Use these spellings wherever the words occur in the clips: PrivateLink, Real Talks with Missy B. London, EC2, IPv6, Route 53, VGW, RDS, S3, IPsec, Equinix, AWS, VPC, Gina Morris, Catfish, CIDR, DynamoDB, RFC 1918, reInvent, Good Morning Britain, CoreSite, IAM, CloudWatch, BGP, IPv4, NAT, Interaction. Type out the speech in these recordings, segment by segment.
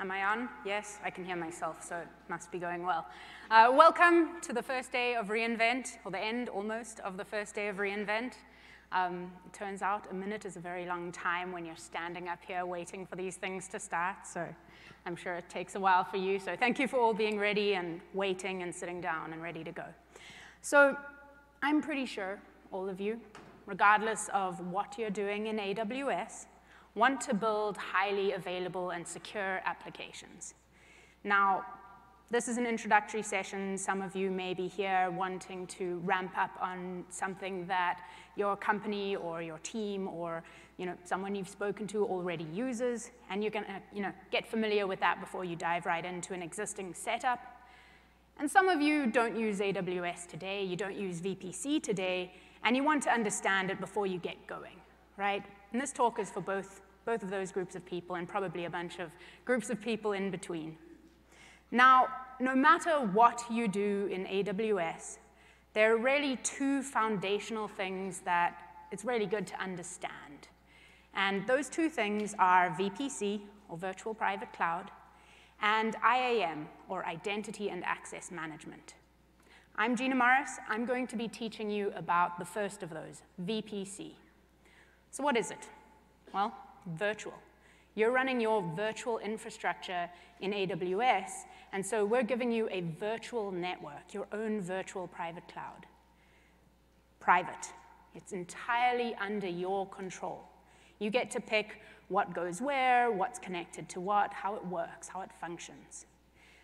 Am I on? Yes, I can hear myself, so it must be going well. Welcome to the first day of reInvent, or the end, almost, of the first day of reInvent. It turns out a minute is a very long time when you're standing up here waiting for these things to start, so I'm sure it takes a while for you. So thank you for all being ready and waiting and sitting down and ready to go. So I'm pretty sure all of you, regardless of what you're doing in AWS, want to build highly available and secure applications. Now, this is an introductory session. Some of you may be here wanting to ramp up on something that your company or your team or someone you've spoken to already uses, and you're going to get familiar with that before you dive right into an existing setup. And some of you don't use AWS today, you don't use VPC today, and you want to understand it before you get going, right? And this talk is for both of those groups of people and probably a bunch of groups of people in between. Now, no matter what you do in AWS, there are really two foundational things that it's really good to understand. And those two things are VPC, or Virtual Private Cloud, and IAM, or Identity and Access Management. I'm Gina Morris. I'm going to be teaching you about the first of those, VPC. So what is it? Well, virtual. You're running your virtual infrastructure in AWS, and so we're giving you a virtual network, your own virtual private cloud. Private. It's entirely under your control. You get to pick what goes where, what's connected to what, how it works, how it functions.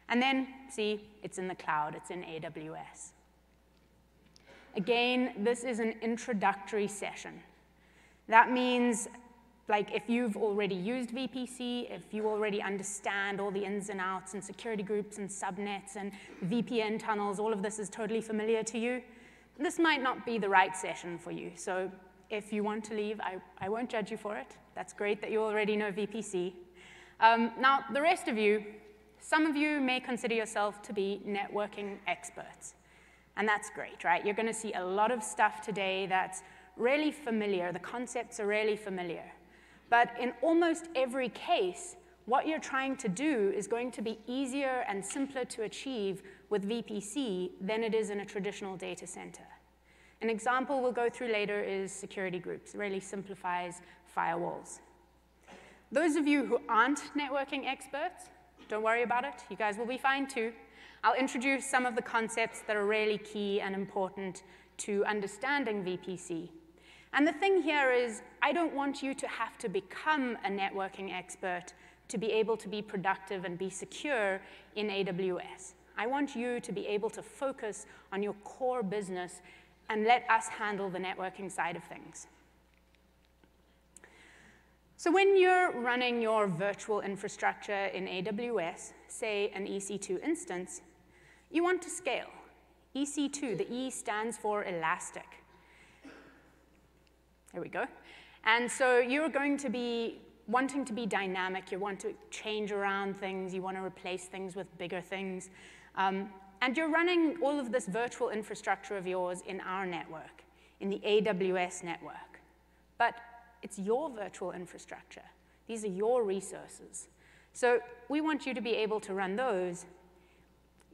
And then, see, it's in the cloud, it's in AWS. Again, this is an introductory session. That means, like, if you've already used VPC, if you already understand all the ins and outs and security groups and subnets and VPN tunnels, all of this is totally familiar to you, this might not be the right session for you. So if you want to leave, I won't judge you for it. That's great that you already know VPC. Now, the rest of you, some of you may consider yourself to be networking experts. And that's great, right? You're going to see a lot of stuff today that's really familiar. The concepts are really familiar. But in almost every case, what you're trying to do is going to be easier and simpler to achieve with VPC than it is in a traditional data center. An example we'll go through later is security groups. It really simplifies firewalls. Those of you who aren't networking experts, don't worry about it. You guys will be fine too. I'll introduce some of the concepts that are really key and important to understanding VPC. And the thing here is, I don't want you to have to become a networking expert to be able to be productive and be secure in AWS. I want you to be able to focus on your core business and let us handle the networking side of things. So when you're running your virtual infrastructure in AWS, say an EC2 instance, you want to scale. EC2, the E stands for elastic. There we go. And so you're going to be wanting to be dynamic. You want to change around things. You want to replace things with bigger things. And you're running all of this virtual infrastructure of yours in our network, in the AWS network. But it's your virtual infrastructure. These are your resources. So we want you to be able to run those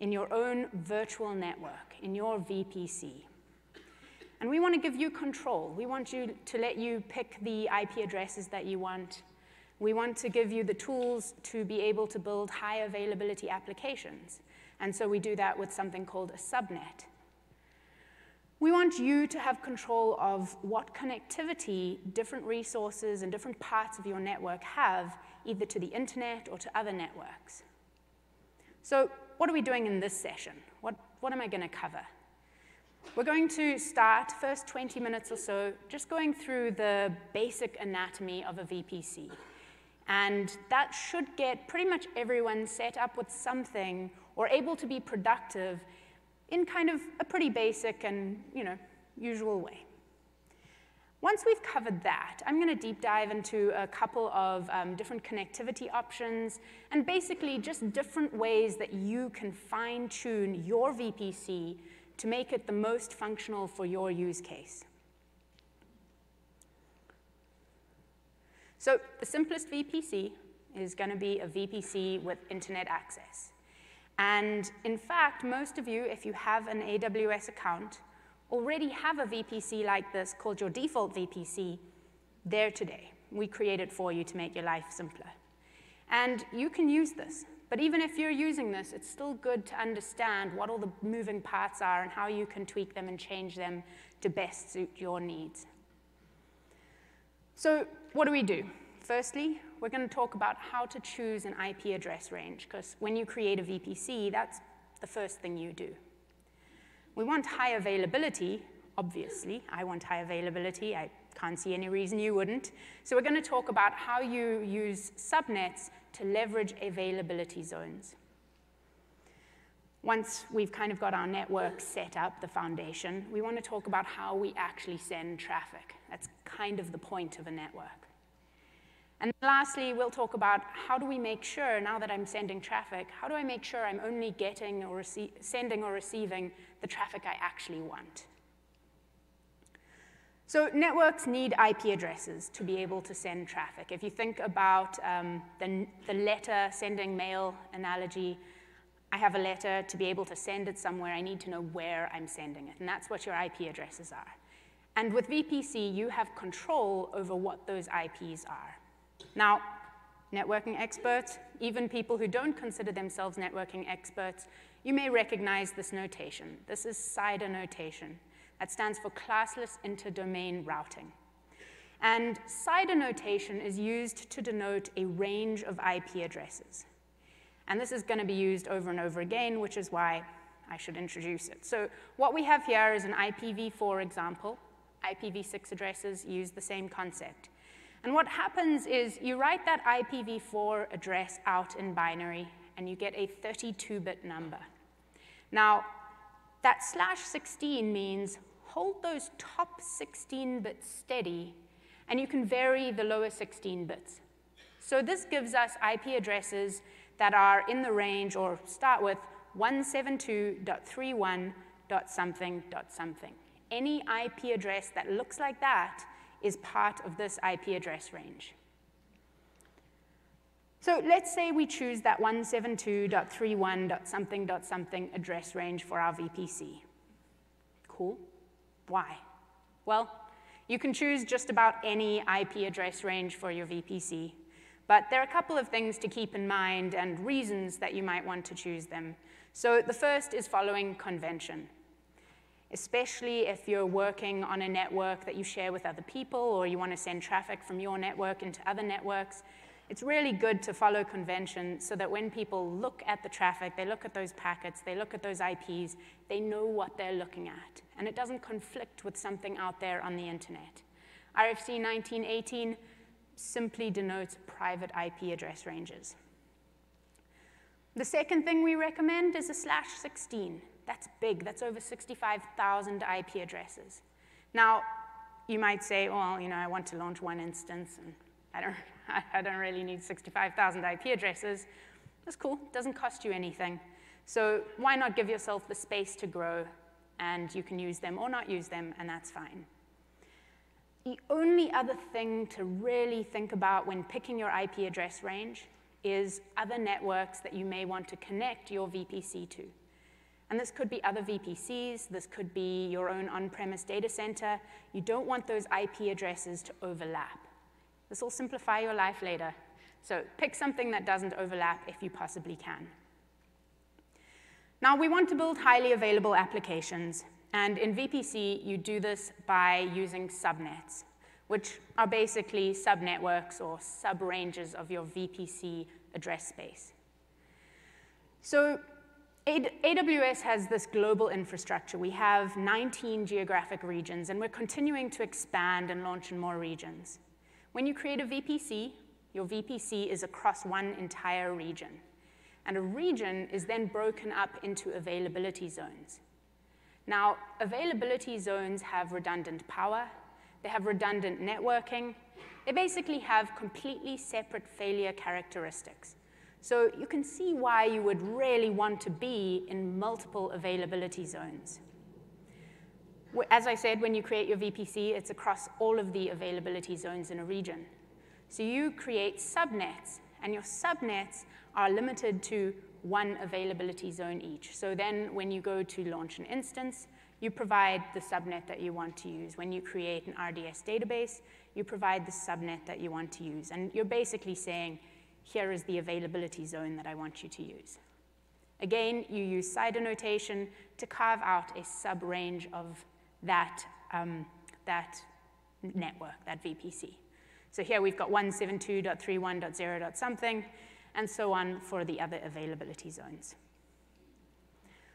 in your own virtual network, in your VPC. And we want to give you control. We want you to let you pick the IP addresses that you want. We want to give you the tools to be able to build high availability applications. And so we do that with something called a subnet. We want you to have control of what connectivity different resources and different parts of your network have, either to the internet or to other networks. So what are we doing in this session? What am I going to cover? We're going to start, first 20 minutes or so, just going through the basic anatomy of a VPC. And that should get pretty much everyone set up with something or able to be productive in kind of a pretty basic and usual way. Once we've covered that, I'm going to deep dive into a couple of different connectivity options and basically just different ways that you can fine-tune your VPC to make it the most functional for your use case. So the simplest VPC is going to be a VPC with internet access. And in fact, most of you, if you have an AWS account, already have a VPC like this called your default VPC there today. We create it for you to make your life simpler. And you can use this. But even if you're using this, it's still good to understand what all the moving parts are and how you can tweak them and change them to best suit your needs. So what do we do? Firstly, we're going to talk about how to choose an IP address range, because when you create a VPC, that's the first thing you do. We want high availability, obviously. I want high availability. I can't see any reason you wouldn't. So we're going to talk about how you use subnets to leverage availability zones. Once we've kind of got our network set up, the foundation, we want to talk about how we actually send traffic. That's kind of the point of a network. And lastly, we'll talk about how do we make sure, now that I'm sending traffic, how do I make sure I'm only getting or sending or receiving the traffic I actually want? So networks need IP addresses to be able to send traffic. If you think about the letter sending mail analogy, I have a letter, to be able to send it somewhere, I need to know where I'm sending it, and that's what your IP addresses are. And with VPC, you have control over what those IPs are. Now, networking experts, even people who don't consider themselves networking experts, you may recognize this notation. This is CIDR notation. That stands for classless interdomain routing. And CIDR notation is used to denote a range of IP addresses. And this is going to be used over and over again, which is why I should introduce it. So what we have here is an IPv4 example. IPv6 addresses use the same concept. And what happens is you write that IPv4 address out in binary, and you get a 32-bit number. Now, that /16 means hold those top 16 bits steady, and you can vary the lower 16 bits. So this gives us IP addresses that are in the range, or start with 172.31.something.something. Any IP address that looks like that is part of this IP address range. So let's say we choose that 172.31.something.something address range for our VPC. Cool. Why? Well, you can choose just about any IP address range for your VPC, but there are a couple of things to keep in mind and reasons that you might want to choose them. So the first is following convention. Especially if you're working on a network that you share with other people, or you want to send traffic from your network into other networks, it's really good to follow convention so that when people look at the traffic, they look at those packets, they look at those IPs, they know what they're looking at, and it doesn't conflict with something out there on the internet. RFC 1918 simply denotes private IP address ranges. The second thing we recommend is a /16. That's big. That's over 65,000 IP addresses. Now, you might say, well, you know, I want to launch one instance, and I don't really need 65,000 IP addresses. That's cool. It doesn't cost you anything. So why not give yourself the space to grow, and you can use them or not use them, and that's fine. The only other thing to really think about when picking your IP address range is other networks that you may want to connect your VPC to. And this could be other VPCs. This could be your own on-premise data center. You don't want those IP addresses to overlap. This will simplify your life later. So pick something that doesn't overlap if you possibly can. Now, we want to build highly available applications. And in VPC, you do this by using subnets, which are basically subnetworks or sub-ranges of your VPC address space. So AWS has this global infrastructure. We have 19 geographic regions, and we're continuing to expand and launch in more regions. When you create a VPC, your VPC is across one entire region. And a region is then broken up into availability zones. Now, availability zones have redundant power. They have redundant networking. They basically have completely separate failure characteristics. So you can see why you would really want to be in multiple availability zones. As I said, when you create your VPC, it's across all of the availability zones in a region. So you create subnets, and your subnets are limited to one availability zone each. So then when you go to launch an instance, you provide the subnet that you want to use. When you create an RDS database, you provide the subnet that you want to use. And you're basically saying, here is the availability zone that I want you to use. Again, you use CIDR notation to carve out a sub-range of that network, that VPC. So here we've got 172.31.0. something, and so on for the other availability zones.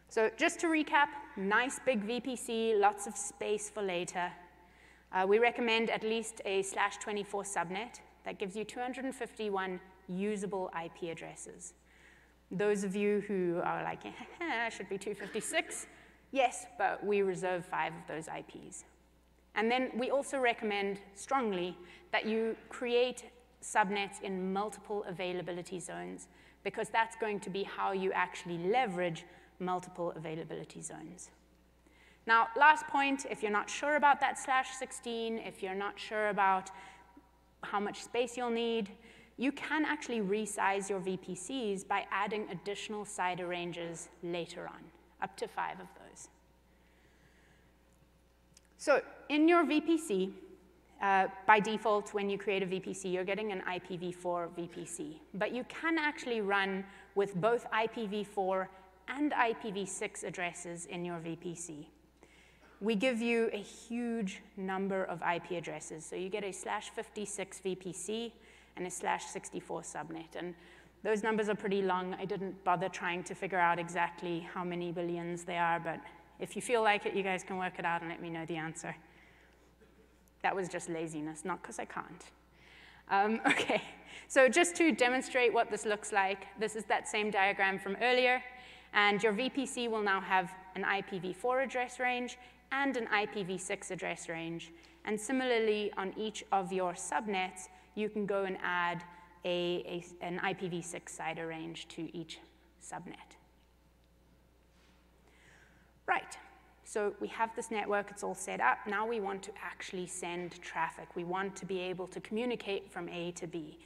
So just to recap, nice big VPC, lots of space for later. We recommend at least a /24 subnet that gives you 251 usable IP addresses. Those of you who are like, should be 256, yes, but we reserve 5 of those IPs. And then we also recommend strongly that you create subnets in multiple availability zones, because that's going to be how you actually leverage multiple availability zones. Now, last point, if you're not sure about that /16, if you're not sure about how much space you'll need, you can actually resize your VPCs by adding additional CIDR ranges later on, up to 5 of those. So in your VPC, by default, when you create a VPC, you're getting an IPv4 VPC. But you can actually run with both IPv4 and IPv6 addresses in your VPC. We give you a huge number of IP addresses. So you get a /56 VPC and a /64 subnet. And those numbers are pretty long. I didn't bother trying to figure out exactly how many billions they are, but if you feel like it, you guys can work it out and let me know the answer. That was just laziness, not because I can't. Okay, so just to demonstrate what this looks like, this is that same diagram from earlier, and your VPC will now have an IPv4 address range and an IPv6 address range. And similarly, on each of your subnets, you can go and add an IPv6 CIDR range to each subnet. Right, so we have this network, it's all set up. Now we want to actually send traffic. We want to be able to communicate from A to B,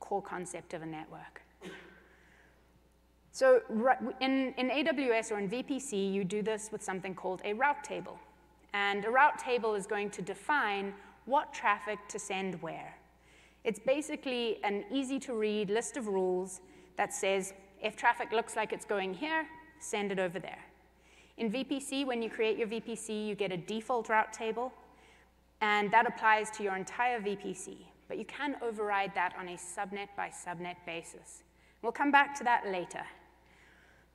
core concept of a network. So in AWS or in VPC, you do this with something called a route table. And a route table is going to define what traffic to send where. It's basically an easy-to-read list of rules that says, if traffic looks like it's going here, send it over there. In VPC, when you create your VPC, you get a default route table, and that applies to your entire VPC. But you can override that on a subnet-by-subnet basis. We'll come back to that later.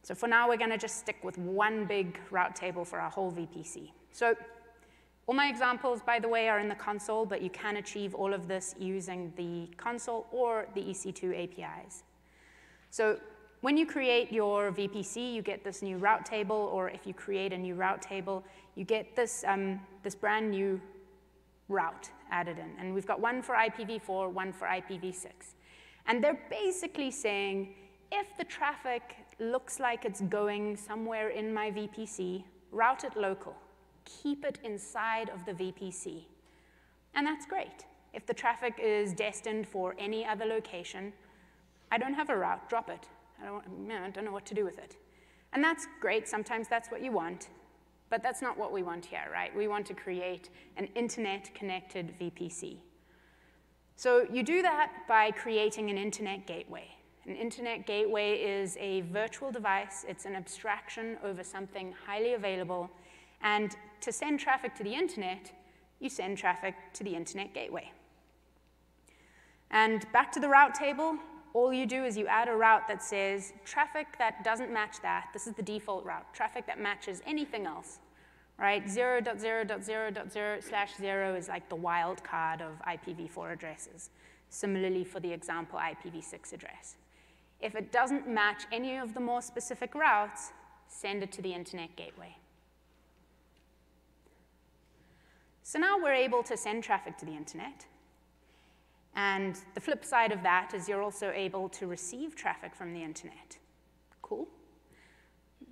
So for now, we're going to just stick with one big route table for our whole VPC. So all my examples, by the way, are in the console, but you can achieve all of this using the console or the EC2 APIs. So when you create your VPC, you get this new route table, or if you create a new route table, you get this, this brand new route added in. And we've got one for IPv4, one for IPv6. And they're basically saying, if the traffic looks like it's going somewhere in my VPC, route it local. Keep it inside of the VPC. And that's great. If the traffic is destined for any other location, I don't have a route, drop it. I don't know what to do with it. And that's great, sometimes that's what you want, but that's not what we want here, right? We want to create an internet-connected VPC. So you do that by creating an internet gateway. An internet gateway is a virtual device. It's an abstraction over something highly available. And to send traffic to the internet, you send traffic to the internet gateway. And back to the route table, all you do is you add a route that says traffic that doesn't match that, this is the default route, traffic that matches anything else, right? 0.0.0.0/0 is like the wild card of IPv4 addresses. Similarly for the example IPv6 address. If it doesn't match any of the more specific routes, send it to the internet gateway. So now we're able to send traffic to the internet. And the flip side of that is you're also able to receive traffic from the internet. Cool.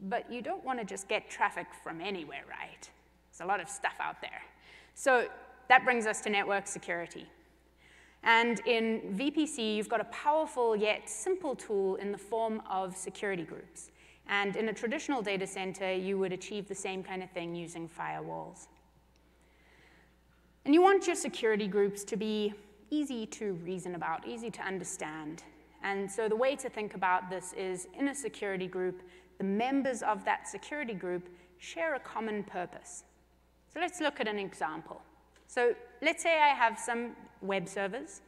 But you don't want to just get traffic from anywhere, right? There's a lot of stuff out there. So that brings us to network security. And in VPC, you've got a powerful yet simple tool in the form of security groups. And in a traditional data center, you would achieve the same kind of thing using firewalls. And you want your security groups to be easy to reason about, easy to understand. And so the way to think about this is, in a security group, the members of that security group share a common purpose. So let's look at an example. So let's say I have some web servers,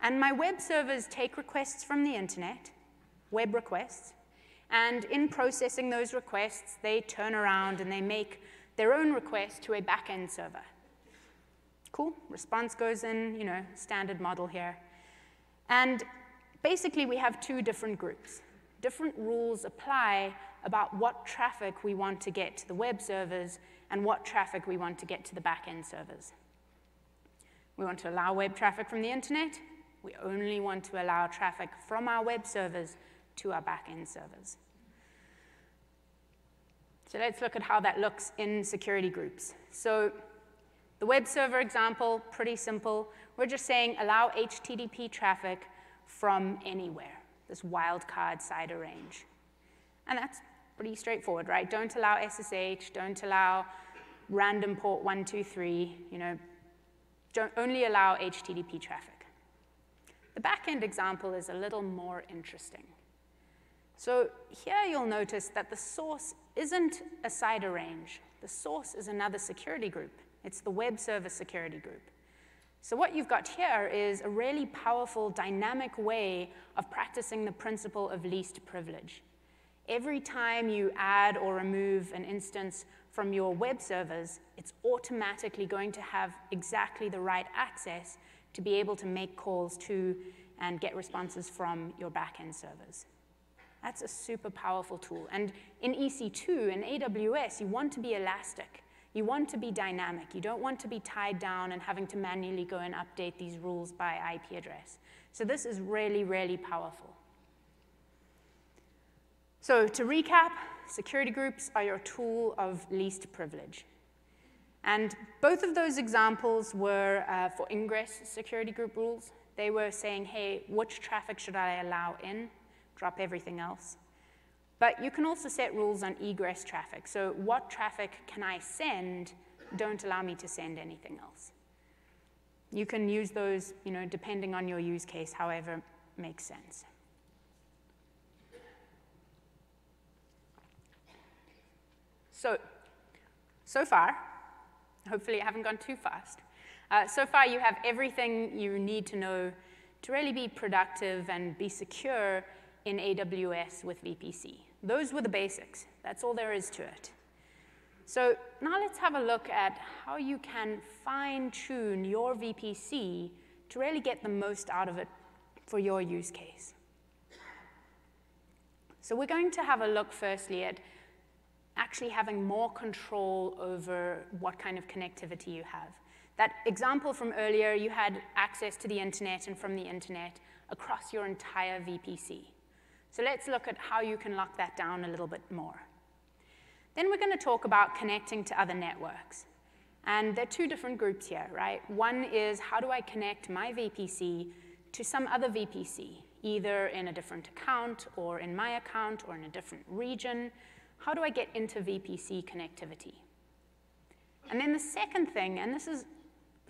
and my web servers take requests from the internet, web requests, and in processing those requests, they turn around and they make their own request to a back-end server. Cool, response goes in, you know, standard model here. And basically, we have two different groups. Different rules apply about what traffic we want to get to the web servers and what traffic we want to get to the back-end servers. We want to allow web traffic from the internet. We only want to allow traffic from our web servers to our back-end servers. So let's look at how that looks in security groups. So the web server example, pretty simple. We're just saying allow HTTP traffic from anywhere, this wildcard CIDR range. And that's pretty straightforward, right? Don't allow SSH, don't allow random port 123, you know, don't only allow HTTP traffic. The back-end example is a little more interesting. So here you'll notice that the source isn't a CIDR range. The source is another security group. It's the web server security group. So what you've got here is a really powerful dynamic way of practicing the principle of least privilege. Every time you add or remove an instance from your web servers, it's automatically going to have exactly the right access to be able to make calls to and get responses from your back-end servers. That's a super powerful tool. And in EC2 and AWS, you want to be elastic. You want to be dynamic. You don't want to be tied down and having to manually go and update these rules by IP address. So this is really, really powerful. So to recap, security groups are your tool of least privilege. And both of those examples were for ingress security group rules. They were saying, hey, which traffic should I allow in? Drop everything else. But you can also set rules on egress traffic. So what traffic can I send? Don't allow me to send anything else. You can use those, you know, depending on your use case, however makes sense. So far, hopefully I haven't gone too fast. So far, you have everything you need to know to really be productive and be secure in AWS with VPC. Those were the basics. That's all there is to it. So now let's have a look at how you can fine-tune your VPC to really get the most out of it for your use case. So we're going to have a look firstly at actually having more control over what kind of connectivity you have. That example from earlier, you had access to the internet and from the internet across your entire VPC. So let's look at how you can lock that down a little bit more. Then we're going to talk about connecting to other networks. And there are two different groups here, right? One is, how do I connect my VPC to some other VPC, either in a different account or in my account or in a different region? How do I get into VPC connectivity? And then the second thing, and this is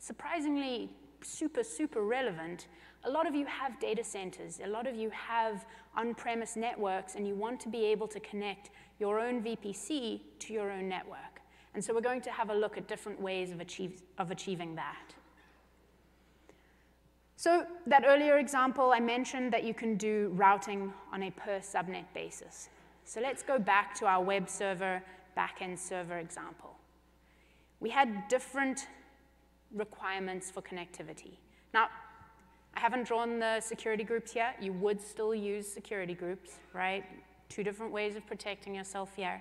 surprisingly super, super relevant, a lot of you have data centers, a lot of you have on-premise networks, and you want to be able to connect your own VPC to your own network. And so we're going to have a look at different ways of achieving that. So that earlier example, I mentioned that you can do routing on a per subnet basis. So let's go back to our web server, backend server example. We had different requirements for connectivity. Now, I haven't drawn the security groups yet. You would still use security groups, right? Two different ways of protecting yourself here.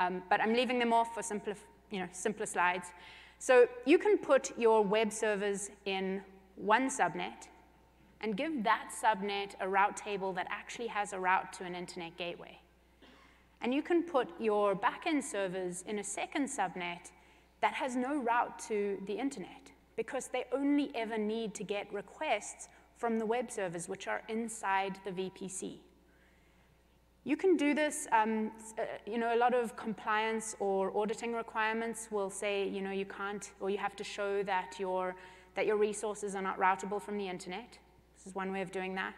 But I'm leaving them off for simpler slides. So you can put your web servers in one subnet and give that subnet a route table that actually has a route to an internet gateway. And you can put your backend servers in a second subnet that has no route to the internet, because they only ever need to get requests from the web servers, which are inside the VPC. You can do this, you know, a lot of compliance or auditing requirements will say, you know, you can't, or you have to show that your resources are not routable from the internet. This is one way of doing that.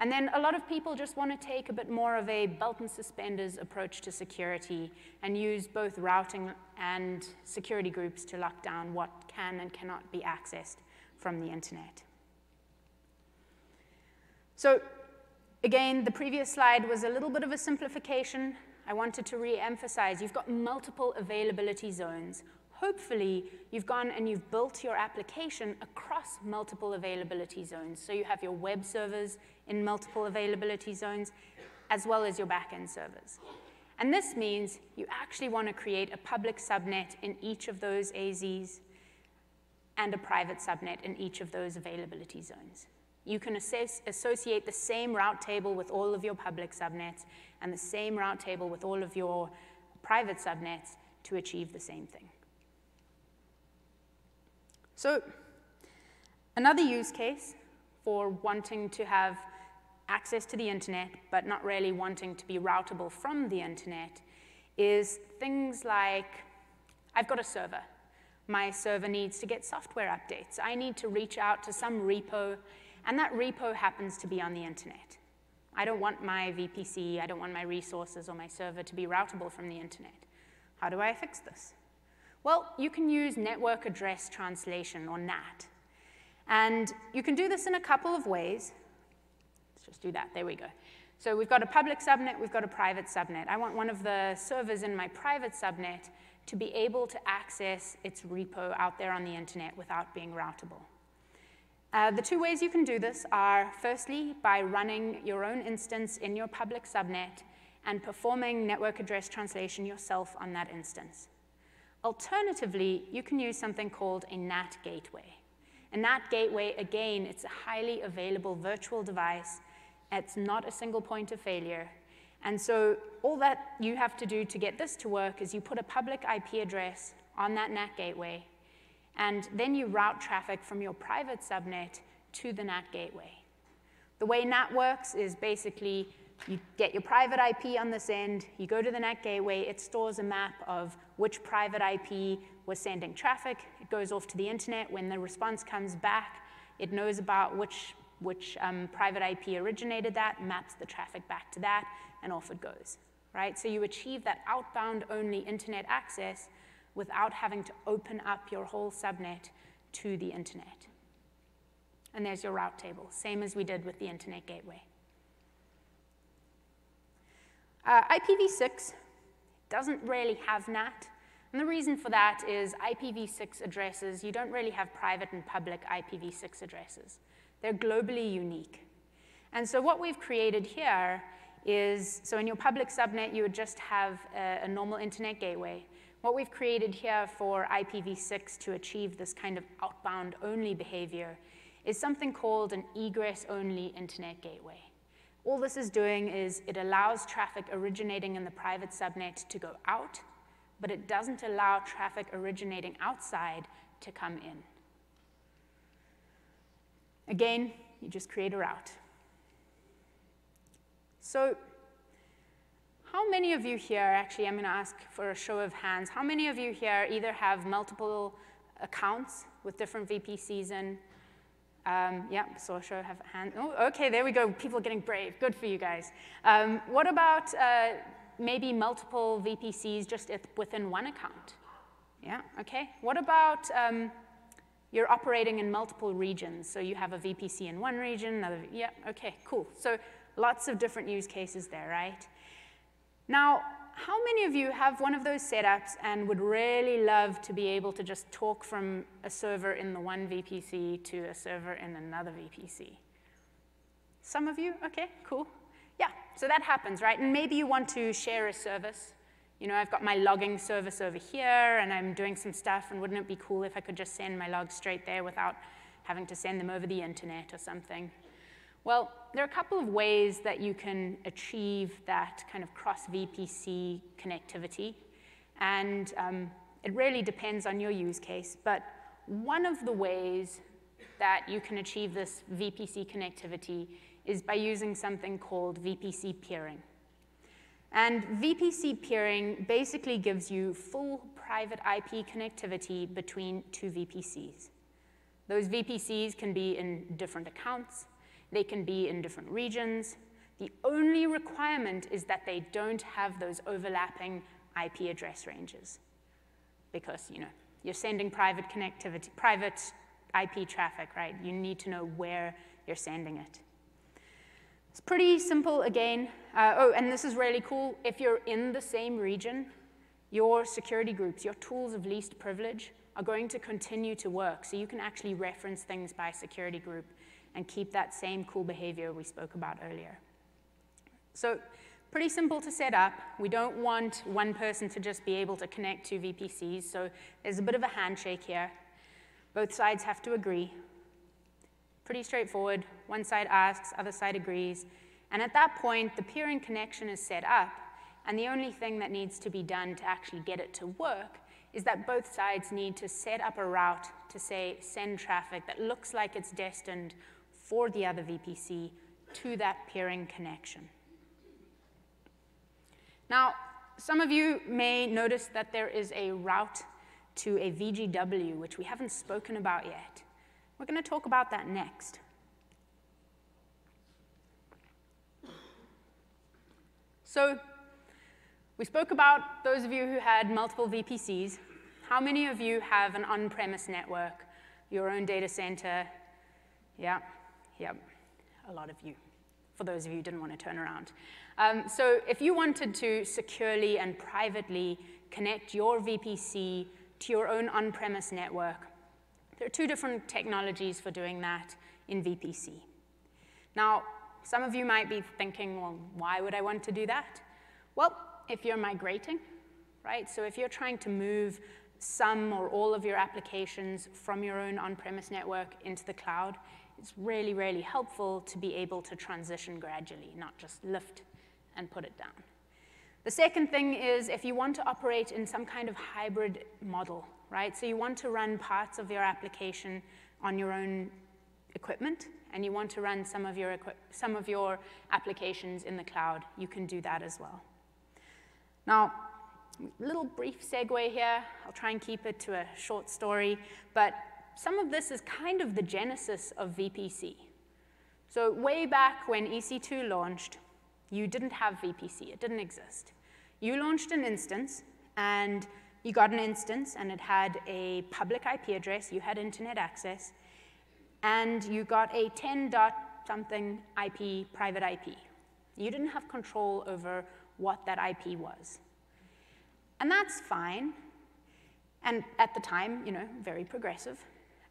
And then a lot of people just want to take a bit more of a belt and suspenders approach to security and use both routing and security groups to lock down what can and cannot be accessed from the internet. So again, the previous slide was a little bit of a simplification. I wanted to re-emphasize, you've got multiple availability zones. Hopefully, you've gone and you've built your application across multiple availability zones. So you have your web servers in multiple availability zones, as well as your back-end servers. And this means you actually want to create a public subnet in each of those AZs and a private subnet in each of those availability zones. You can associate the same route table with all of your public subnets and the same route table with all of your private subnets to achieve the same thing. So another use case for wanting to have access to the internet but not really wanting to be routable from the internet is things like, I've got a server. My server needs to get software updates. I need to reach out to some repo, and that repo happens to be on the internet. I don't want my VPC, I don't want my resources or my server to be routable from the internet. How do I fix this? Well, you can use network address translation, or NAT. And you can do this in a couple of ways. Let's just do that. There we go. So we've got a public subnet. We've got a private subnet. I want one of the servers in my private subnet to be able to access its repo out there on the internet without being routable. The two ways you can do this are, firstly, by running your own instance in your public subnet and performing network address translation yourself on that instance. Alternatively, you can use something called a NAT gateway. A NAT gateway, again, it's a highly available virtual device. It's not a single point of failure. And so all that you have to do to get this to work is you put a public IP address on that NAT gateway, and then you route traffic from your private subnet to the NAT gateway. The way NAT works is basically you get your private IP on this end, you go to the NAT gateway, it stores a map of which private IP was sending traffic, it goes off to the internet, when the response comes back, it knows about which private IP originated that, maps the traffic back to that, and off it goes, right? So you achieve that outbound-only internet access without having to open up your whole subnet to the internet. And there's your route table, same as we did with the internet gateway. IPv6 doesn't really have NAT, and the reason for that is IPv6 addresses, you don't really have private and public IPv6 addresses. They're globally unique. And so what we've created here is, so in your public subnet, you would just have a normal internet gateway. What we've created here for IPv6 to achieve this kind of outbound-only behavior is something called an egress-only internet gateway. All this is doing is it allows traffic originating in the private subnet to go out, but it doesn't allow traffic originating outside to come in. Again, you just create a route. So how many of you here, actually I'm going to ask for a show of hands, how many of you here either have multiple accounts with different VPCs in? Yeah, so I'll show have a hand. Oh, okay, there we go. People are getting brave. Good for you guys. What about maybe multiple VPCs just within one account? Yeah, okay. What about you're operating in multiple regions? So you have a VPC in one region, another, yeah, okay, cool. So lots of different use cases there, right? Now, how many of you have one of those setups and would really love to be able to just talk from a server in the one VPC to a server in another VPC? Some of you? OK, cool. Yeah, so that happens, right? And maybe you want to share a service. You know, I've got my logging service over here, and I'm doing some stuff, and wouldn't it be cool if I could just send my logs straight there without having to send them over the internet or something? Well, there are a couple of ways that you can achieve that kind of cross-VPC connectivity. And it really depends on your use case. But one of the ways that you can achieve this VPC connectivity is by using something called VPC peering. And VPC peering basically gives you full private IP connectivity between two VPCs. Those VPCs can be in different accounts. They can be in different regions. The only requirement is that they don't have those overlapping IP address ranges, because you're sending private connectivity, private IP traffic, right? You need to know where you're sending it. It's pretty simple again. Oh, and this is really cool. If you're in the same region, your security groups, your tools of least privilege are going to continue to work. So you can actually reference things by security group and keep that same cool behavior we spoke about earlier. So pretty simple to set up. We don't want one person to just be able to connect two VPCs. So there's a bit of a handshake here. Both sides have to agree. Pretty straightforward. One side asks, other side agrees. And at that point, the peering connection is set up. And the only thing that needs to be done to actually get it to work is that both sides need to set up a route to, say, send traffic that looks like it's destined for the other VPC to that peering connection. Now, some of you may notice that there is a route to a VGW, which we haven't spoken about yet. We're going to talk about that next. So we spoke about those of you who had multiple VPCs. How many of you have an on-premise network, your own data center? Yeah, a lot of you, for those of you who didn't want to turn around. So if you wanted to securely and privately connect your VPC to your own on-premise network, there are two different technologies for doing that in VPC. Now, some of you might be thinking, well, why would I want to do that? Well, if you're migrating, right? So if you're trying to move some or all of your applications from your own on-premise network into the cloud, it's really, really helpful to be able to transition gradually, not just lift and put it down. The second thing is if you want to operate in some kind of hybrid model, right? So you want to run parts of your application on your own equipment, and you want to run some of your applications in the cloud. You can do that as well. Now, little brief segue here. I'll try and keep it to a short story, but some of this is kind of the genesis of VPC. So way back when EC2 launched, you didn't have VPC. It didn't exist. You launched an instance, and you got an instance, and it had a public IP address. You had internet access, and you got a 10.something IP, private IP. You didn't have control over what that IP was. And that's fine. And at the time, very progressive.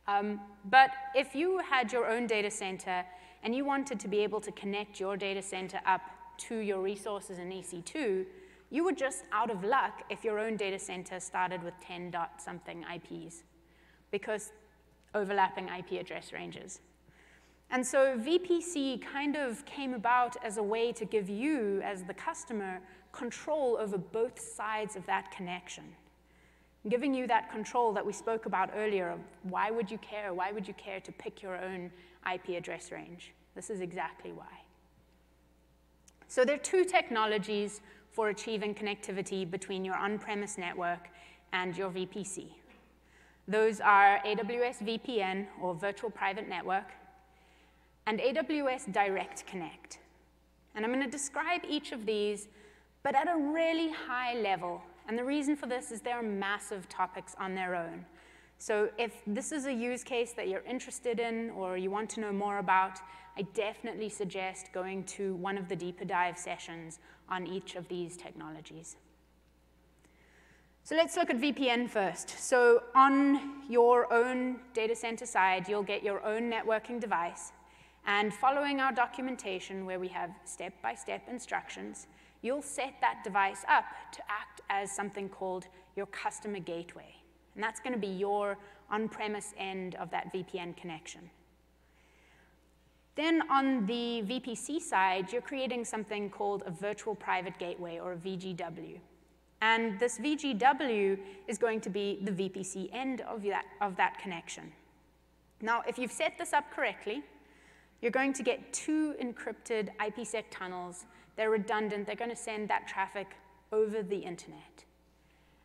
But if you had your own data center and you wanted to be able to connect your data center up to your resources in EC2, you were just out of luck if your own data center started with 10.something IPs, because overlapping IP address ranges. And so VPC kind of came about as a way to give you, as the customer, control over both sides of that connection, giving you that control that we spoke about earlier of why would you care? Why would you care to pick your own IP address range? This is exactly why. So there are two technologies for achieving connectivity between your on-premise network and your VPC. Those are AWS VPN, or Virtual Private Network, and AWS Direct Connect. And I'm going to describe each of these, but at a really high level. And the reason for this is there are massive topics on their own. So if this is a use case that you're interested in or you want to know more about, I definitely suggest going to one of the deeper dive sessions on each of these technologies. So let's look at VPN first. So on your own data center side, you'll get your own networking device. And following our documentation where we have step-by-step instructions, you'll set that device up to act as something called your customer gateway. And that's going to be your on-premise end of that VPN connection. Then on the VPC side, you're creating something called a virtual private gateway, or a VGW. And this VGW is going to be the VPC end of that connection. Now, if you've set this up correctly, you're going to get two encrypted IPsec tunnels. They're redundant. They're going to send that traffic over the internet.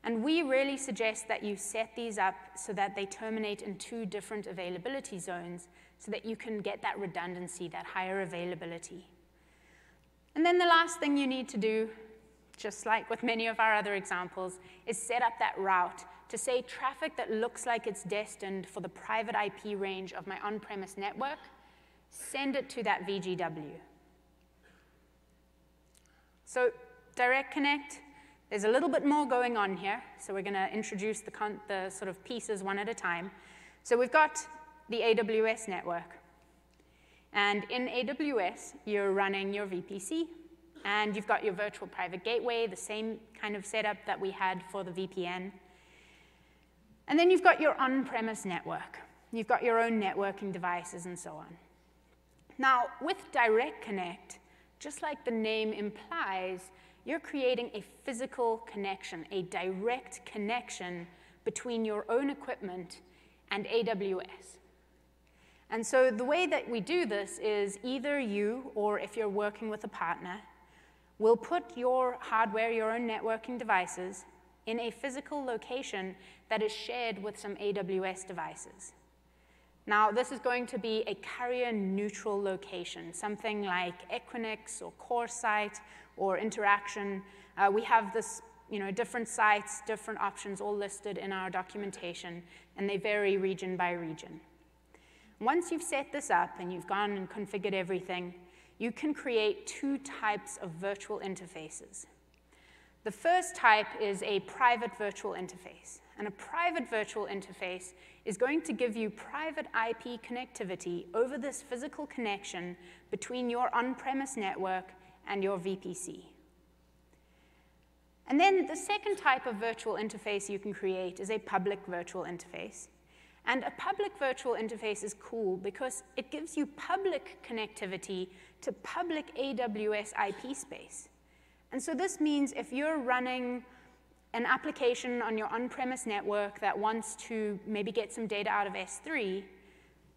And we really suggest that you set these up so that they terminate in two different availability zones so that you can get that redundancy, that higher availability. And then the last thing you need to do, just like with many of our other examples, is set up that route to say traffic that looks like it's destined for the private IP range of my on-premise network, send it to that VGW. So Direct Connect, there's a little bit more going on here. So we're going to introduce the sort of pieces one at a time. So we've got the AWS network. And in AWS, you're running your VPC. And you've got your virtual private gateway, the same kind of setup that we had for the VPN. And then you've got your on-premise network. You've got your own networking devices and so on. Now, with Direct Connect, just like the name implies, you're creating a physical connection, a direct connection between your own equipment and AWS. And so the way that we do this is either you, or if you're working with a partner, will put your hardware, your own networking devices, in a physical location that is shared with some AWS devices. Now, this is going to be a carrier-neutral location, something like Equinix or CoreSite or Interaction. We have this, different sites, different options, all listed in our documentation, and they vary region by region. Once you've set this up and you've gone and configured everything, you can create two types of virtual interfaces. The first type is a private virtual interface. And a private virtual interface is going to give you private IP connectivity over this physical connection between your on-premise network and your VPC. And then the second type of virtual interface you can create is a public virtual interface. And a public virtual interface is cool because it gives you public connectivity to public AWS IP space. And so this means if you're running an application on your on-premise network that wants to maybe get some data out of S3,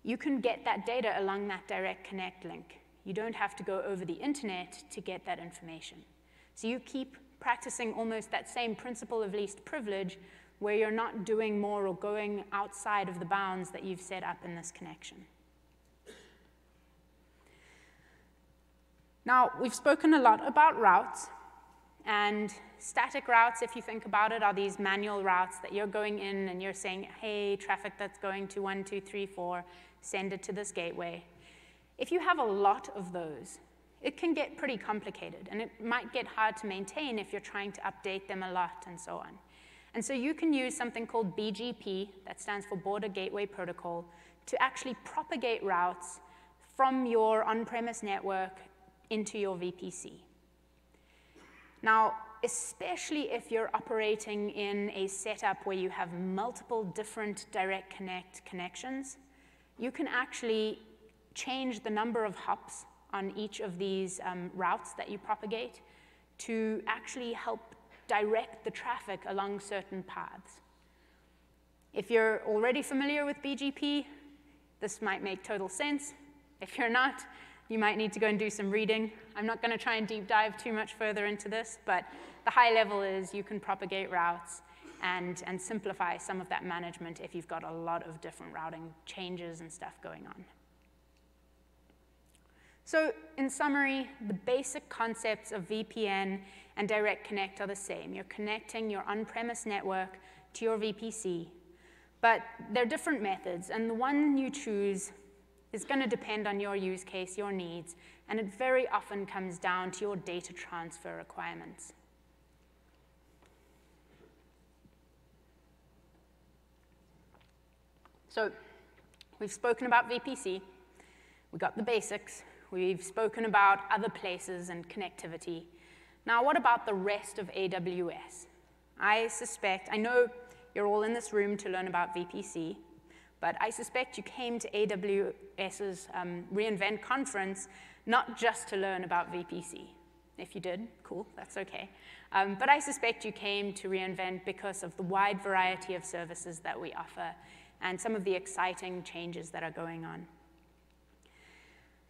you can get that data along that Direct Connect link. You don't have to go over the internet to get that information. So you keep practicing almost that same principle of least privilege where you're not doing more or going outside of the bounds that you've set up in this connection. Now, we've spoken a lot about routes. And static routes, if you think about it, are these manual routes that you're going in and you're saying, hey, traffic that's going to 1, 2, 3, 4, send it to this gateway. If you have a lot of those, it can get pretty complicated. And it might get hard to maintain if you're trying to update them a lot and so on. And so you can use something called BGP, that stands for Border Gateway Protocol, to actually propagate routes from your on-premise network into your VPC. Now, especially if you're operating in a setup where you have multiple different Direct Connect connections, you can actually change the number of hops on each of these routes that you propagate to actually help direct the traffic along certain paths. If you're already familiar with BGP, this might make total sense. If you're not, you might need to go and do some reading. I'm not going to try and deep dive too much further into this, but the high level is you can propagate routes and simplify some of that management if you've got a lot of different routing changes and stuff going on. So in summary, the basic concepts of VPN and Direct Connect are the same. You're connecting your on-premise network to your VPC, but they're different methods, and the one you choose is going to depend on your use case, your needs, and it very often comes down to your data transfer requirements. So we've spoken about VPC. We got the basics. We've spoken about other places and connectivity. Now, what about the rest of AWS? I know you're all in this room to learn about VPC. But I suspect you came to AWS's reInvent conference not just to learn about VPC. If you did, cool, that's okay. But I suspect you came to reInvent because of the wide variety of services that we offer and some of the exciting changes that are going on.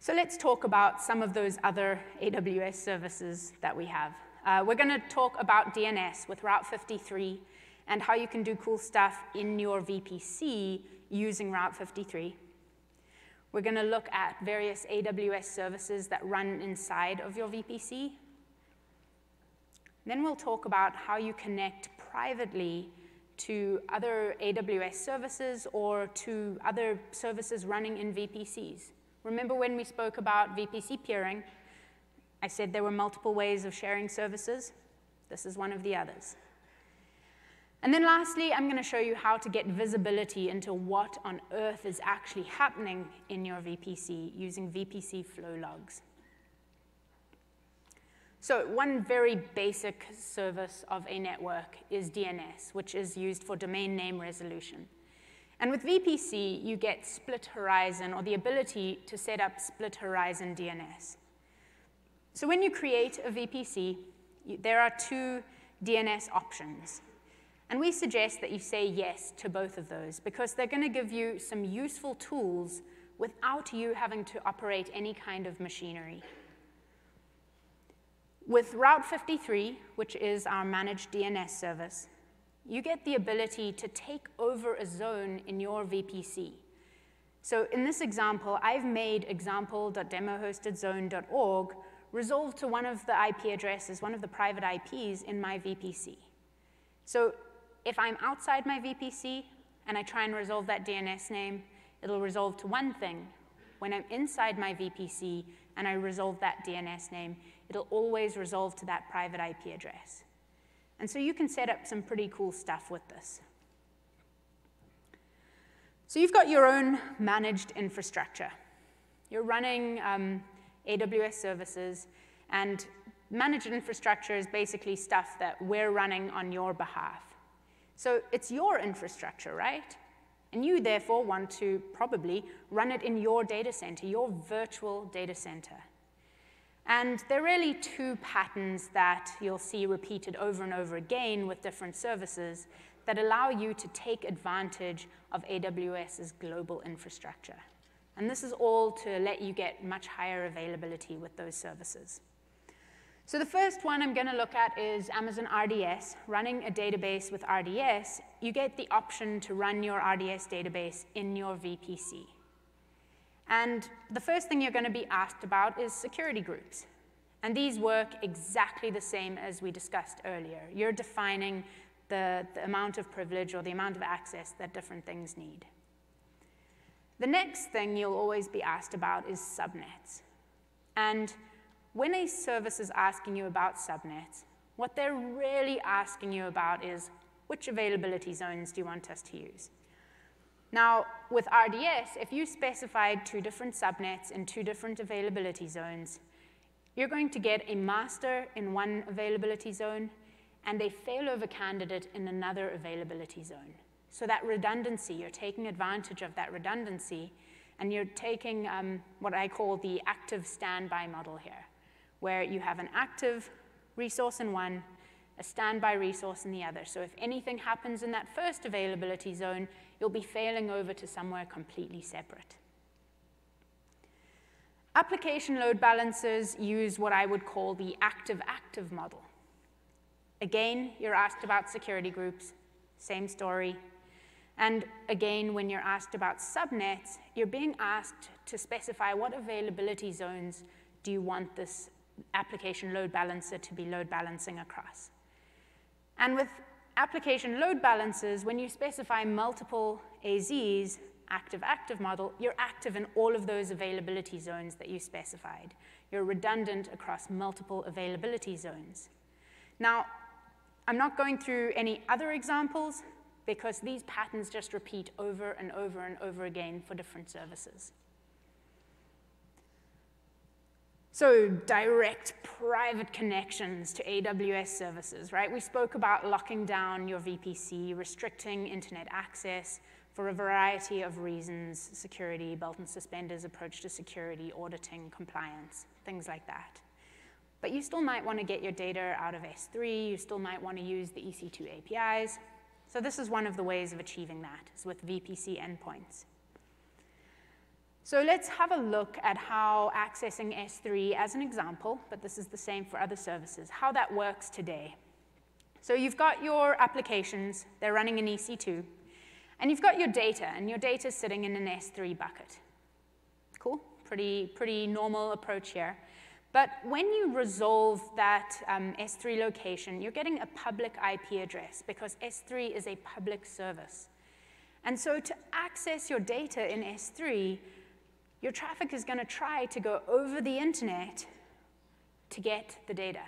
So let's talk about some of those other AWS services that we have. We're going to talk about DNS with Route 53 and how you can do cool stuff in your VPC using Route 53. We're going to look at various AWS services that run inside of your VPC. Then we'll talk about how you connect privately to other AWS services or to other services running in VPCs. Remember when we spoke about VPC peering? I said there were multiple ways of sharing services. This is one of the others. And then lastly, I'm going to show you how to get visibility into what on earth is actually happening in your VPC using VPC flow logs. So one very basic service of a network is DNS, which is used for domain name resolution. And with VPC, you get split horizon, or the ability to set up split horizon DNS. So when you create a VPC, there are two DNS options. And we suggest that you say yes to both of those, because they're going to give you some useful tools without you having to operate any kind of machinery. With Route 53, which is our managed DNS service, you get the ability to take over a zone in your VPC. So in this example, I've made example.demohostedzone.org resolve to one of the IP addresses, one of the private IPs in my VPC. So if I'm outside my VPC and I try and resolve that DNS name, it'll resolve to one thing. When I'm inside my VPC and I resolve that DNS name, it'll always resolve to that private IP address. And so you can set up some pretty cool stuff with this. So you've got your own managed infrastructure. You're running AWS services, and managed infrastructure is basically stuff that we're running on your behalf. So it's your infrastructure, right? And you, therefore, want to probably run it in your data center, your virtual data center. And there are really two patterns that you'll see repeated over and over again with different services that allow you to take advantage of AWS's global infrastructure. And this is all to let you get much higher availability with those services. So the first one I'm going to look at is Amazon RDS. Running a database with RDS, you get the option to run your RDS database in your VPC. And the first thing you're going to be asked about is security groups. And these work exactly the same as we discussed earlier. You're defining the amount of privilege or the amount of access that different things need. The next thing you'll always be asked about is subnets. And when a service is asking you about subnets, what they're really asking you about is, which availability zones do you want us to use? Now, with RDS, if you specified two different subnets in two different availability zones, you're going to get a master in one availability zone and a failover candidate in another availability zone. So that redundancy, you're taking advantage of that redundancy, and you're taking what I call the active standby model here, where you have an active resource in one, a standby resource in the other. So if anything happens in that first availability zone, you'll be failing over to somewhere completely separate. Application load balancers use what I would call the active-active model. Again, you're asked about security groups, same story. And again, when you're asked about subnets, you're being asked to specify what availability zones do you want this application load balancer to be load balancing across. And with application load balancers, when you specify multiple AZs, active-active model, you're active in all of those availability zones that you specified. You're redundant across multiple availability zones. Now, I'm not going through any other examples, because these patterns just repeat over and over and over again for different services. So direct private connections to AWS services, right? We spoke about locking down your VPC, restricting internet access for a variety of reasons: security, belt and suspenders approach to security, auditing, compliance, things like that. But you still might want to get your data out of S3. You still might want to use the EC2 APIs. So this is one of the ways of achieving that, is with VPC endpoints. So let's have a look at how accessing S3 as an example, but this is the same for other services, how that works today. So you've got your applications, they're running in EC2, and you've got your data, and your data is sitting in an S3 bucket. Cool, pretty normal approach here. But when you resolve that S3 location, you're getting a public IP address because S3 is a public service. And so to access your data in S3, your traffic is going to try to go over the internet to get the data.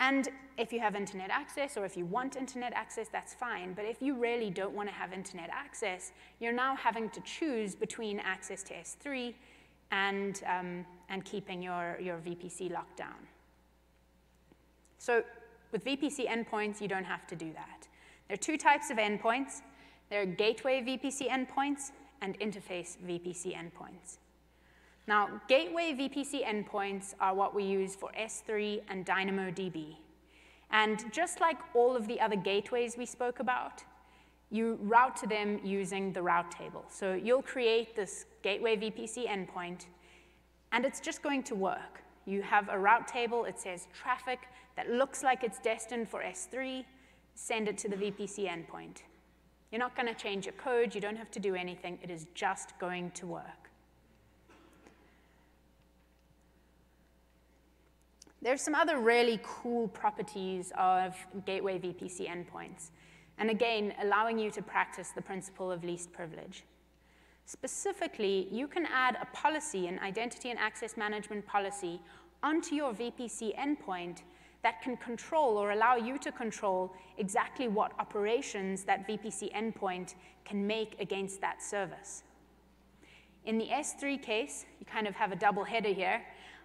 And if you have internet access, or if you want internet access, that's fine. But if you really don't want to have internet access, you're now having to choose between access to S3 and keeping your VPC locked down. So with VPC endpoints, you don't have to do that. There are two types of endpoints. There are gateway VPC endpoints and interface VPC endpoints. Now, gateway VPC endpoints are what we use for S3 and DynamoDB. And just like all of the other gateways we spoke about, you route to them using the route table. So you'll create this gateway VPC endpoint, and it's just going to work. You have a route table. It says traffic that looks like it's destined for S3. Send it to the VPC endpoint. You're not going to change your code. You don't have to do anything. It is just going to work. There's some other really cool properties of gateway VPC endpoints. And again, allowing you to practice the principle of least privilege. Specifically, you can add a policy, an identity and access management policy, onto your VPC endpoint that can control or allow you to control exactly what operations that VPC endpoint can make against that service. In the S3 case, you kind of have a double header here.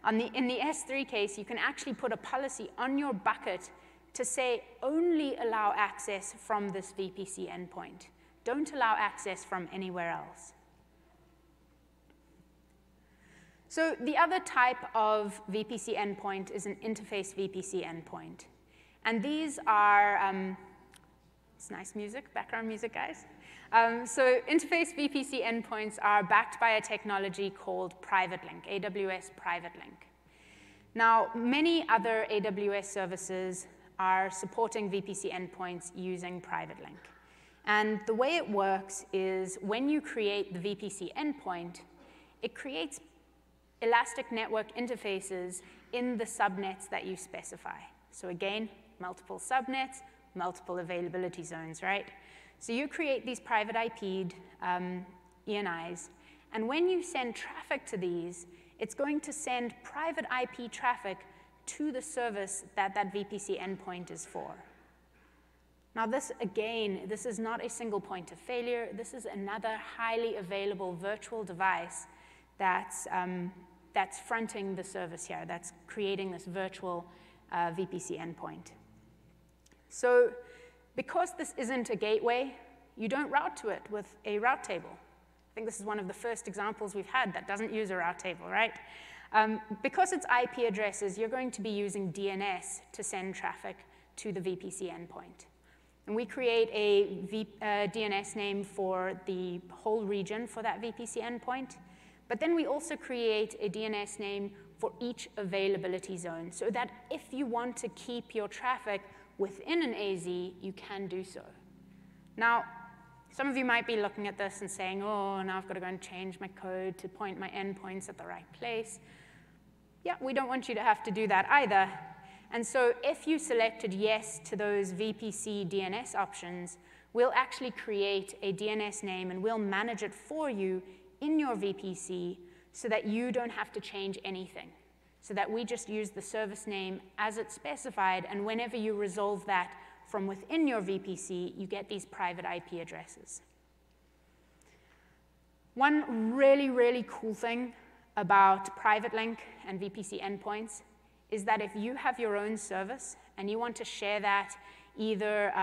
In the S3 case, you can actually put a policy on your bucket to say only allow access from this VPC endpoint. Don't allow access from anywhere else. So the other type of VPC endpoint is an interface VPC endpoint. And these are, it's nice music, background music, guys. So interface VPC endpoints are backed by a technology called PrivateLink, AWS PrivateLink. Now, many other AWS services are supporting VPC endpoints using PrivateLink. And the way it works is when you create the VPC endpoint, it creates elastic network interfaces in the subnets that you specify. So again, multiple subnets, multiple availability zones, right? So you create these private IP'd ENIs, and when you send traffic to these, it's going to send private IP traffic to the service that that VPC endpoint is for. Now this, again, this is not a single point of failure. This is another highly available virtual device that's fronting the service here, that's creating this virtual VPC endpoint. So, because this isn't a gateway, you don't route to it with a route table. I think this is one of the first examples we've had that doesn't use a route table, right? Because it's IP addresses, you're going to be using DNS to send traffic to the VPC endpoint. And we create a DNS name for the whole region for that VPC endpoint. But then we also create a DNS name for each availability zone so that if you want to keep your traffic within an AZ, you can do so. Now, some of you might be looking at this and saying, oh, now I've got to go and change my code to point my endpoints at the right place. Yeah, we don't want you to have to do that either. And so if you selected yes to those VPC DNS options, we'll actually create a DNS name and we'll manage it for you in your VPC so that you don't have to change anything, so that we just use the service name as it's specified, and whenever you resolve that from within your VPC, you get these private IP addresses. One really, really cool thing about PrivateLink and VPC endpoints is that if you have your own service and you want to share that either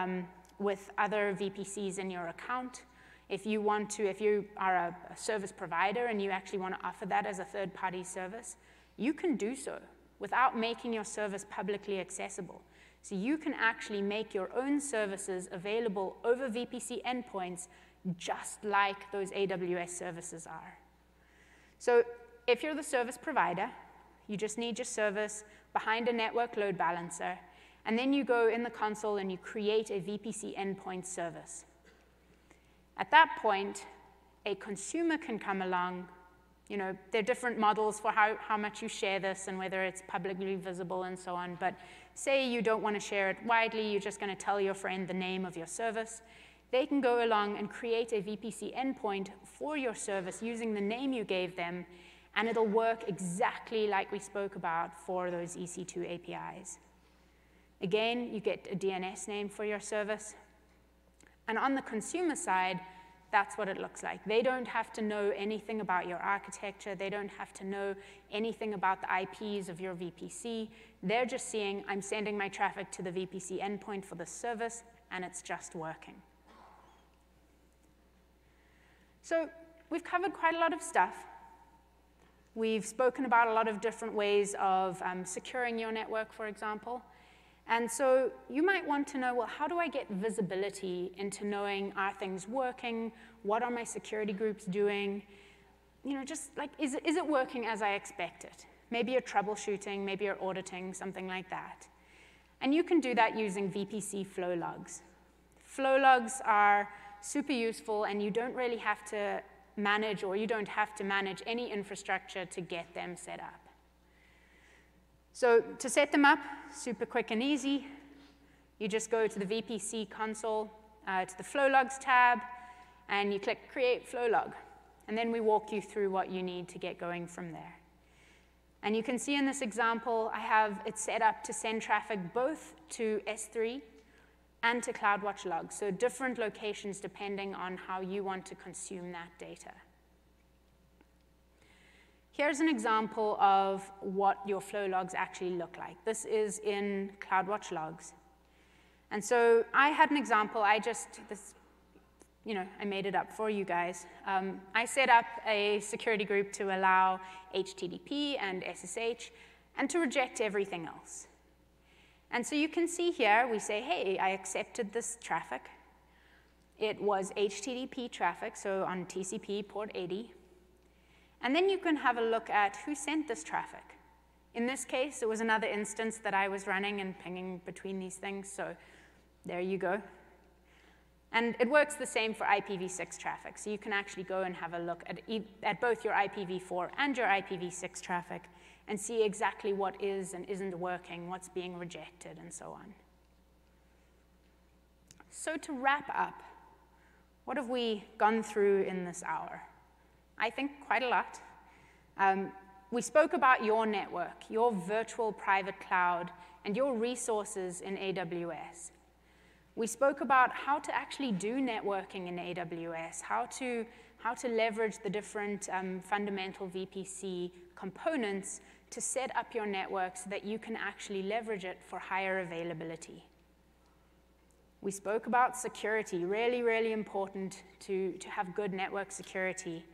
with other VPCs in your account, if you are a service provider and you actually want to offer that as a third-party service, you can do so. without making your service publicly accessible. So you can actually make your own services available over VPC endpoints just like those AWS services are. So if you're the service provider, you just need your service behind a network load balancer, and then you go in the console and you create a VPC endpoint service. At that point, a consumer can come along. You know, there are different models for how much you share this and whether it's publicly visible and so on, but say you don't want to share it widely, you're just going to tell your friend the name of your service. They can go along and create a VPC endpoint for your service using the name you gave them, and it'll work exactly like we spoke about for those EC2 APIs. Again, you get a DNS name for your service. And on the consumer side, that's what it looks like. They don't have to know anything about your architecture. They don't have to know anything about the IPs of your VPC. They're just seeing, I'm sending my traffic to the VPC endpoint for this service, and it's just working. So we've covered quite a lot of stuff. We've spoken about a lot of different ways of securing your network, for example. And so you might want to know, well, how do I get visibility into knowing, are things working? What are my security groups doing? You know, just like, is it working as I expect it? Maybe you're troubleshooting, maybe you're auditing, something like that. And you can do that using VPC flow logs. Flow logs are super useful, and you don't really have to manage, or you don't have to manage any infrastructure to get them set up. So to set them up, super quick and easy, you just go to the VPC console, to the flow logs tab, and you click create flow log. And then we walk you through what you need to get going from there. And you can see in this example, I have it set up to send traffic both to S3 and to CloudWatch logs, so different locations depending on how you want to consume that data. Here's an example of what your flow logs actually look like. This is in CloudWatch logs. And so I had an example. I made it up for you guys. I set up a security group to allow HTTP and SSH and to reject everything else. And so you can see here, we say, hey, I accepted this traffic. It was HTTP traffic, so on TCP port 80. And then you can have a look at who sent this traffic. In this case, it was another instance that I was running and pinging between these things, so there you go. And it works the same for IPv6 traffic, so you can actually go and have a look at both your IPv4 and your IPv6 traffic and see exactly what is and isn't working, what's being rejected, and so on. So to wrap up, what have we gone through in this hour? I think quite a lot. We spoke about your network, your virtual private cloud, and your resources in AWS. We spoke about how to actually do networking in AWS, how to leverage the different fundamental VPC components to set up your network so that you can actually leverage it for higher availability. We spoke about security, really, really important to have good network security,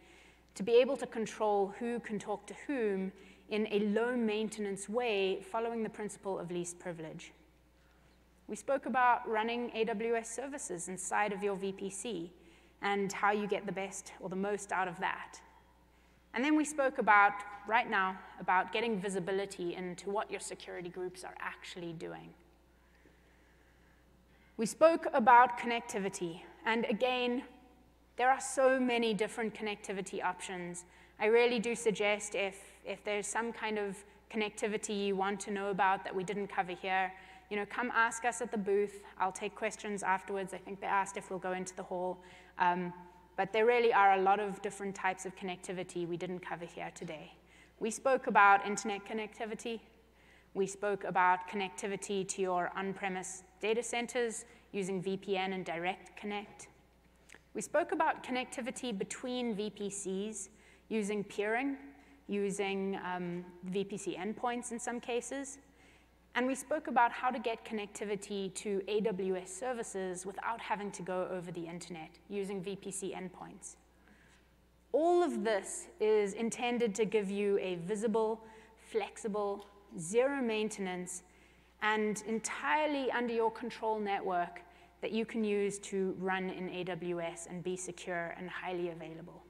to be able to control who can talk to whom in a low-maintenance way, following the principle of least privilege. We spoke about running AWS services inside of your VPC and how you get the best or the most out of that. And then we spoke about, right now, about getting visibility into what your security groups are actually doing. We spoke about connectivity, and again, there are so many different connectivity options. I really do suggest if there's some kind of connectivity you want to know about that we didn't cover here, you know, come ask us at the booth. I'll take questions afterwards. I think they asked if we'll go into the hall. But there really are a lot of different types of connectivity we didn't cover here today. We spoke about internet connectivity. We spoke about connectivity to your on-premise data centers using VPN and Direct Connect. We spoke about connectivity between VPCs using peering, using VPC endpoints in some cases. And we spoke about how to get connectivity to AWS services without having to go over the internet using VPC endpoints. All of this is intended to give you a visible, flexible, zero maintenance, and entirely under your control network that you can use to run in AWS and be secure and highly available.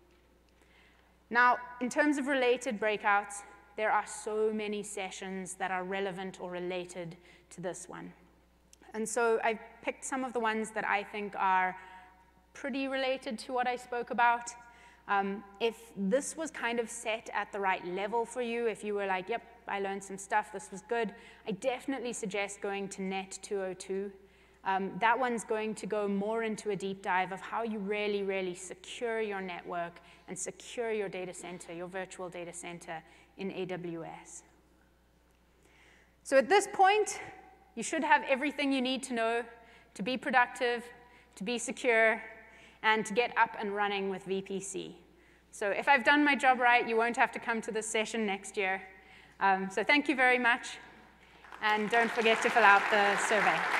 Now, in terms of related breakouts, there are so many sessions that are relevant or related to this one. And so I've picked some of the ones that I think are pretty related to what I spoke about. If this was kind of set at the right level for you, if you were like, yep, I learned some stuff, this was good, I definitely suggest going to NET 202. That one's going to go more into a deep dive of how you really, secure your network and secure your data center, your virtual data center in AWS. So at this point, you should have everything you need to know to be productive, to be secure, and to get up and running with VPC. So if I've done my job right, you won't have to come to this session next year. So thank you very much, and don't forget to fill out the survey.